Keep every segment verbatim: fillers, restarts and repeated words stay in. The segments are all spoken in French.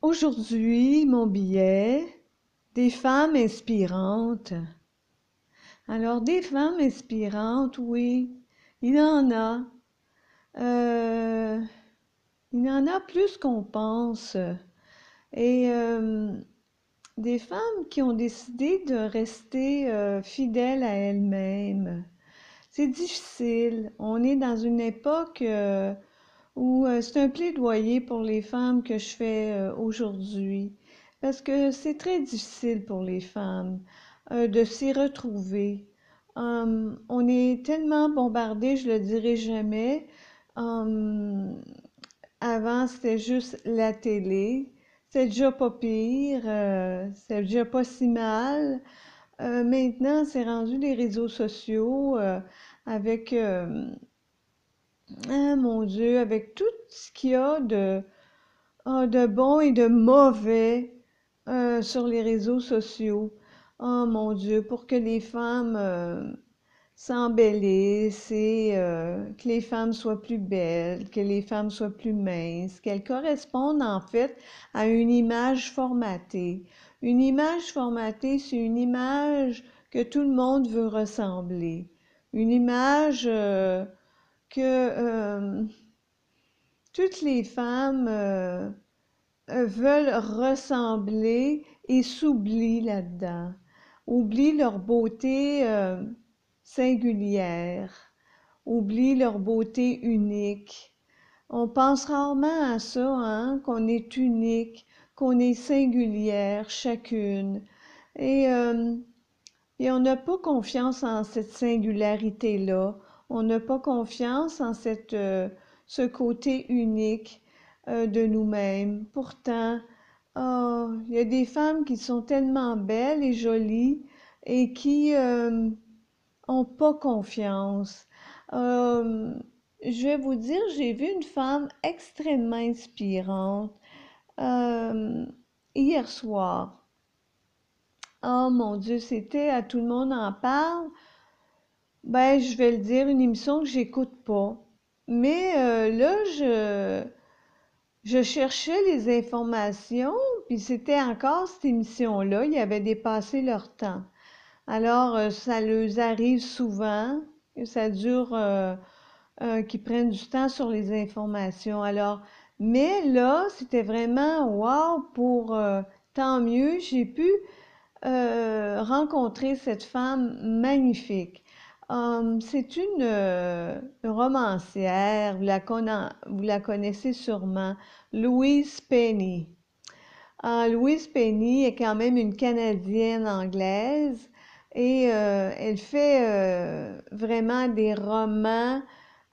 Aujourd'hui, mon billet, des femmes inspirantes. Alors, des femmes inspirantes, oui, il y en a. Euh, il y en a plus qu'on pense. Et euh, des femmes qui ont décidé de rester euh, fidèles à elles-mêmes. C'est difficile. On est dans une époque... Euh, Euh, c'est un plaidoyer pour les femmes que je fais euh, aujourd'hui, parce que c'est très difficile pour les femmes euh, de s'y retrouver. Euh, on est tellement bombardés, je le dirai jamais. Euh, avant, c'était juste la télé. C'est déjà pas pire, euh, c'est déjà pas si mal. Euh, maintenant, c'est rendu les réseaux sociaux euh, avec... Euh, Ah mon Dieu, avec tout ce qu'il y a de, de bon et de mauvais euh, sur les réseaux sociaux. Oh mon Dieu, pour que les femmes euh, s'embellissent et euh, que les femmes soient plus belles, que les femmes soient plus minces, qu'elles correspondent en fait à une image formatée. Une image formatée, c'est une image que tout le monde veut ressembler. Une image... Euh, que euh, toutes les femmes euh, veulent ressembler et s'oublient là-dedans, oublient leur beauté euh, singulière, oublient leur beauté unique. On pense rarement à ça, hein, qu'on est unique, qu'on est singulière chacune. Et, euh, et on n'a pas confiance en cette singularité-là. On n'a pas confiance en cette, euh, ce côté unique euh, de nous-mêmes. Pourtant, oh, il y a des femmes qui sont tellement belles et jolies et qui n'ont euh, pas confiance. Euh, je vais vous dire, j'ai vu une femme extrêmement inspirante euh, hier soir. Oh mon Dieu, c'était à tout le monde en parle. Ben, je vais le dire, une émission que j'écoute pas. Mais euh, là, je, je cherchais les informations, puis c'était encore cette émission-là, ils avaient dépassé leur temps. Alors, euh, ça leur arrive souvent, que ça dure, euh, euh, qu'ils prennent du temps sur les informations. Alors, mais là, c'était vraiment wow pour euh, tant mieux, j'ai pu euh, rencontrer cette femme magnifique. Um, c'est une euh, romancière, vous la, conna... vous la connaissez sûrement, Louise Penny. Uh, Louise Penny est quand même une Canadienne anglaise et euh, elle fait euh, vraiment des romans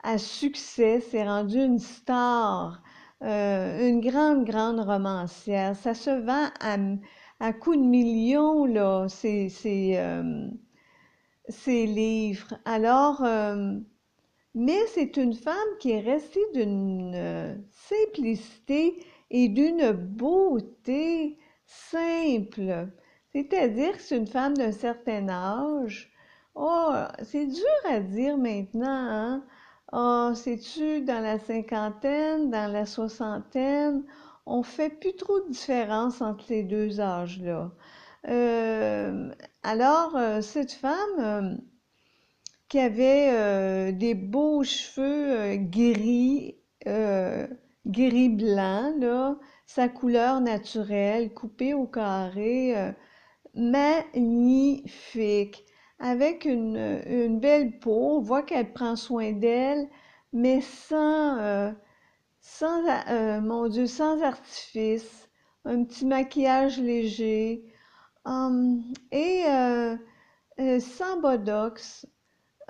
à succès. C'est rendu une star, euh, une grande, grande romancière. Ça se vend à, à coups de millions, là. C'est... c'est euh, ses livres. Alors, euh, mais c'est une femme qui est restée d'une euh, simplicité et d'une beauté simple. C'est-à-dire que c'est une femme d'un certain âge. Oh, c'est dur à dire maintenant, hein? Oh, c'est-tu dans la cinquantaine, dans la soixantaine? On fait plus trop de différence entre les deux âges-là. Euh, alors, euh, cette femme euh, qui avait euh, des beaux cheveux euh, gris, euh, gris blanc, là, sa couleur naturelle, coupée au carré, euh, magnifique, avec une, une belle peau, on voit qu'elle prend soin d'elle, mais sans, euh, sans euh, mon Dieu, sans artifice, un petit maquillage léger, Um, et euh, euh, sans botox,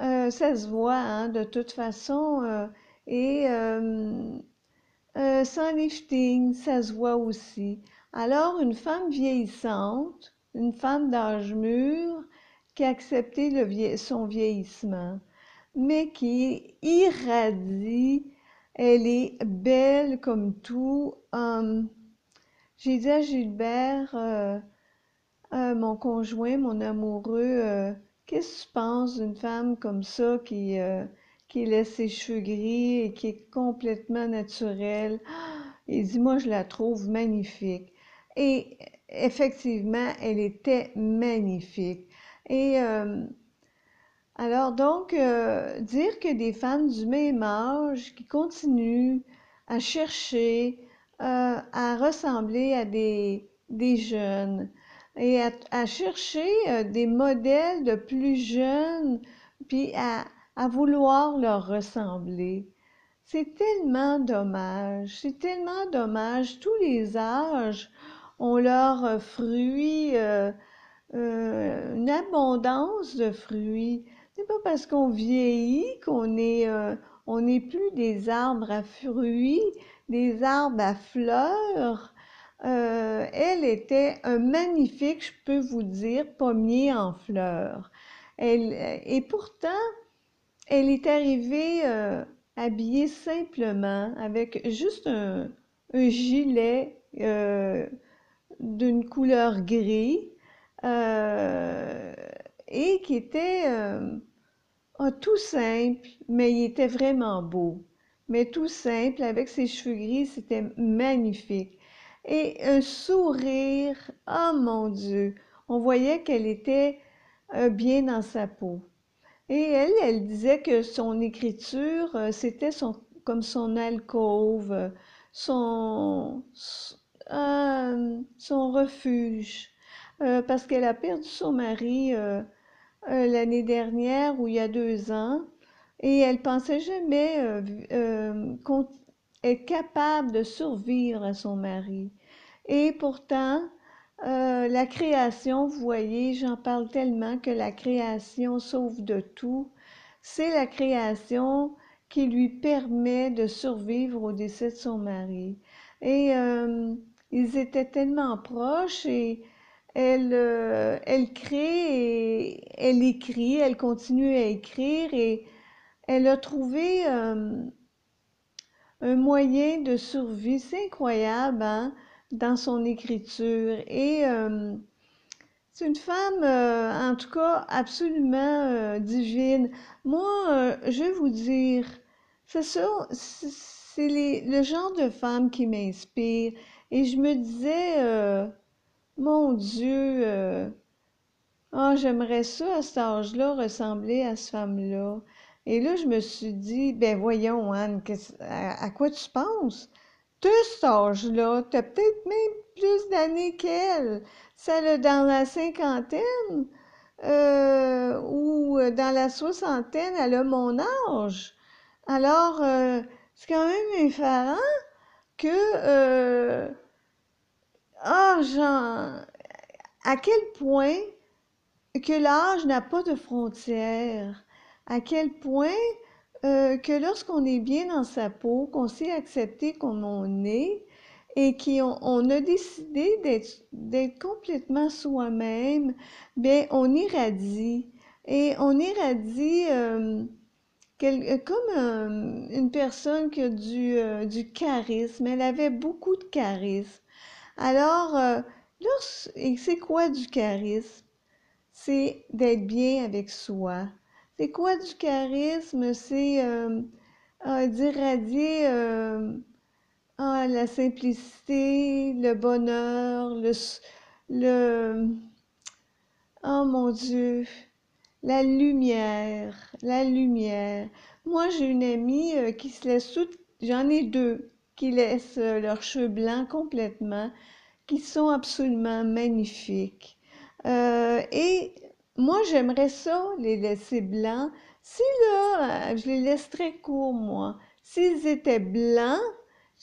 euh, ça se voit hein, de toute façon, euh, et euh, euh, sans lifting, ça se voit aussi. Alors, une femme vieillissante, une femme d'âge mûr, qui a accepté le vie- son vieillissement, mais qui irradie, elle est belle comme tout. Um, j'ai dit à Gilbert... Euh, Euh, mon conjoint, mon amoureux, euh, qu'est-ce que tu penses d'une femme comme ça qui, euh, qui laisse ses cheveux gris et qui est complètement naturelle? Il dit, moi, je la trouve magnifique. Et effectivement, elle était magnifique. Et euh, alors, donc, euh, dire que des femmes du même âge qui continuent à chercher, euh, à ressembler à des, des jeunes et à, à chercher euh, des modèles de plus jeunes, puis à, à vouloir leur ressembler. C'est tellement dommage, c'est tellement dommage. Tous les âges ont leurs fruits, euh, euh, une abondance de fruits. Ce n'est pas parce qu'on vieillit qu'on est, euh, on n'est plus des arbres à fruits, des arbres à fleurs. Euh, elle était un magnifique, je peux vous dire, pommier en fleurs. Elle, et pourtant, elle est arrivée... Euh, habillée simplement, avec juste un, un gilet euh, d'une couleur gris, euh, et qui était euh, oh, tout simple, mais il était vraiment beau. Mais tout simple, avec ses cheveux gris, c'était magnifique. Et un sourire, oh mon Dieu! On voyait qu'elle était euh, bien dans sa peau. Et elle, elle disait que son écriture, euh, c'était son, comme son alcôve, son, euh, son refuge, euh, parce qu'elle a perdu son mari euh, euh, l'année dernière ou il y a deux ans, et elle pensait jamais euh, euh, qu'on est capable de survivre à son mari. Et pourtant... Euh, la création, vous voyez, j'en parle tellement que la création sauve de tout. C'est la création qui lui permet de survivre au décès de son mari. Et euh, ils étaient tellement proches et elle, euh, elle crée et elle écrit, elle continue à écrire et elle a trouvé euh, un moyen de survie. C'est incroyable, hein? Dans son écriture. Et euh, c'est une femme, euh, en tout cas, absolument euh, divine. Moi, euh, je vais vous dire, c'est ça, c'est les, le genre de femme qui m'inspire. Et je me disais, euh, mon Dieu, euh, oh, j'aimerais ça, à cet âge-là, ressembler à cette femme-là. Et là, je me suis dit, ben voyons, Anne, à, à quoi tu penses? De cet âge-là, tu as peut-être même plus d'années qu'elle. Ça l'a dans la cinquantaine euh, ou dans la soixantaine, elle a mon âge. Alors, euh, c'est quand même effarant que... Euh, ah, genre, à quel point que l'âge n'a pas de frontières, à quel point... Euh, que lorsqu'on est bien dans sa peau, qu'on s'est accepté comme on est et qu'on on a décidé d'être, d'être complètement soi-même, bien, on irradie. Et on irradie euh, quel, comme euh, une personne qui a du, euh, du charisme. Elle avait beaucoup de charisme. Alors, euh, lorsque, et c'est quoi du charisme? C'est d'être bien avec soi. C'est quoi du charisme? C'est euh, euh, d'irradier euh, ah, la simplicité, le bonheur, le, le... Oh mon Dieu! La lumière, la lumière. Moi, j'ai une amie euh, qui se laisse tout... J'en ai deux qui laissent euh, leurs cheveux blancs complètement, qui sont absolument magnifiques. Euh, et... Moi, j'aimerais ça, les laisser blancs. Si là, je les laisse très courts, moi. S'ils étaient blancs,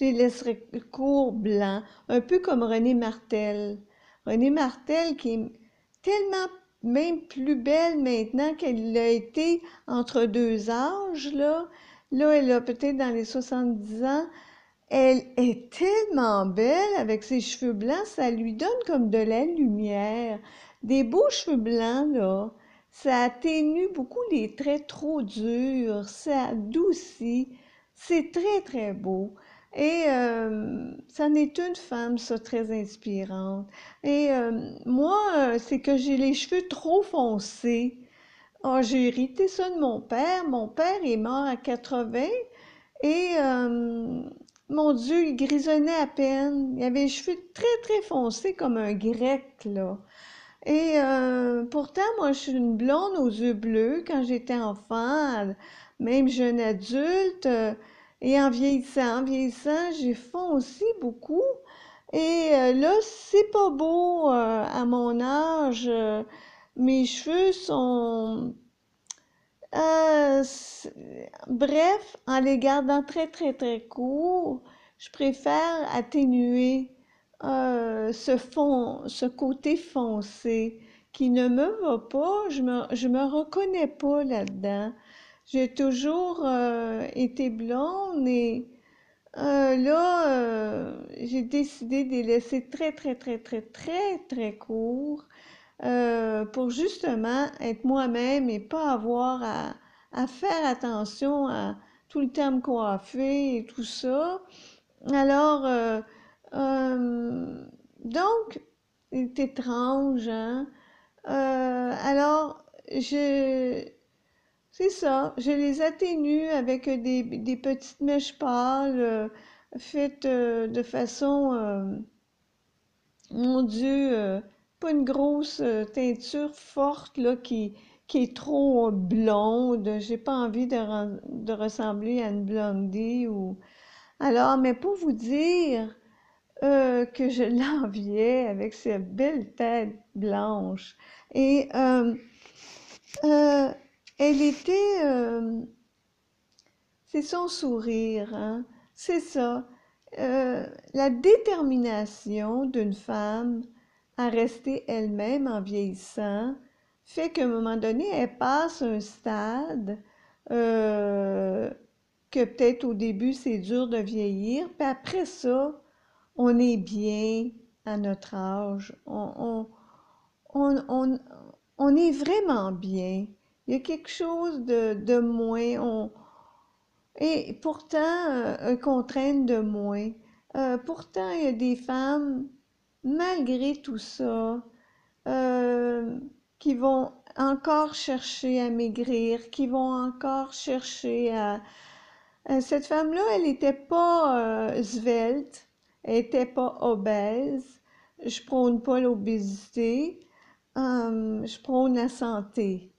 je les laisserais courts blancs. Un peu comme Renée Martel. Renée Martel qui est tellement même plus belle maintenant qu'elle l'a été entre deux âges, là. Là, elle a peut-être dans les soixante-dix ans. Elle est tellement belle avec ses cheveux blancs, ça lui donne comme de la lumière. Des beaux cheveux blancs, là, ça atténue beaucoup les traits trop durs, ça adoucit, c'est très, très beau. Et euh, ça n'est une femme, ça, très inspirante. Et euh, moi, c'est que j'ai les cheveux trop foncés. Oh, j'ai hérité ça de mon père. Mon père est mort à quatre-vingts et... Euh, Mon Dieu, il grisonnait à peine. Il avait les cheveux très, très foncés comme un grec, là. Et euh, pourtant, moi, je suis une blonde aux yeux bleus quand j'étais enfant, même jeune adulte. Euh, et en vieillissant, en vieillissant, j'ai foncé beaucoup. Et euh, là, c'est pas beau euh, à mon âge. Euh, mes cheveux sont... Euh, bref, en les gardant très, très, très courts, je préfère atténuer euh, ce fond, ce côté foncé qui ne me va pas. Je me, je me reconnais pas là-dedans. J'ai toujours euh, été blonde et euh, là, euh, j'ai décidé de les laisser très, très, très, très, très, très courts. Euh, pour justement être moi-même et pas avoir à, à faire attention à tout le temps me coiffer et tout ça. Alors, euh, euh, donc, c'est étrange, hein? Euh, alors, je, c'est ça, je les atténue avec des, des petites mèches pâles euh, faites euh, de façon, euh, mon Dieu, euh, pas une grosse teinture forte là, qui, qui est trop blonde. J'ai pas envie de, re, de ressembler à une blondie. Ou... Alors, mais pour vous dire euh, que je l'enviais avec cette belle tête blanche. Et euh, euh, elle était... Euh, c'est son sourire, hein? C'est ça. Euh, la détermination d'une femme à rester elle-même en vieillissant, fait qu'à un moment donné, elle passe un stade euh, que peut-être au début, c'est dur de vieillir, puis après ça, on est bien à notre âge. On, on, on, on, on est vraiment bien. Il y a quelque chose de, de moins. On, et pourtant, euh, qu'on traîne de moins. Euh, pourtant, il y a des femmes... malgré tout ça, euh, qui vont encore chercher à maigrir, qui vont encore chercher à... Cette femme-là, elle n'était pas euh, svelte, elle n'était pas obèse. Je prône pas l'obésité, euh, je prône la santé,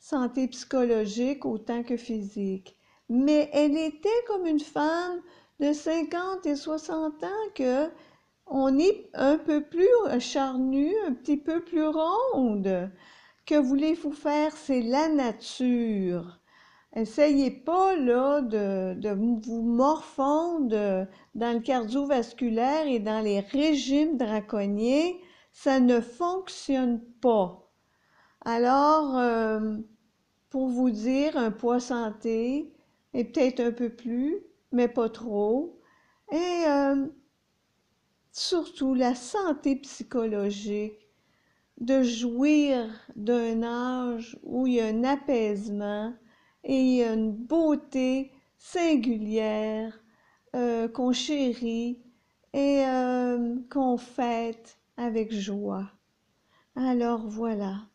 santé psychologique autant que physique. Mais elle était comme une femme de cinquante et soixante ans que... on est un peu plus charnu, un petit peu plus ronde. Que voulez-vous faire? C'est la nature. Essayez pas, là, de, de vous morfondre dans le cardiovasculaire et dans les régimes draconiens. Ça ne fonctionne pas. Alors, euh, pour vous dire, un poids santé, et peut-être un peu plus, mais pas trop. Et... Euh, surtout la santé psychologique, de jouir d'un âge où il y a un apaisement et il y a une beauté singulière euh, qu'on chérit et euh, qu'on fête avec joie. Alors voilà.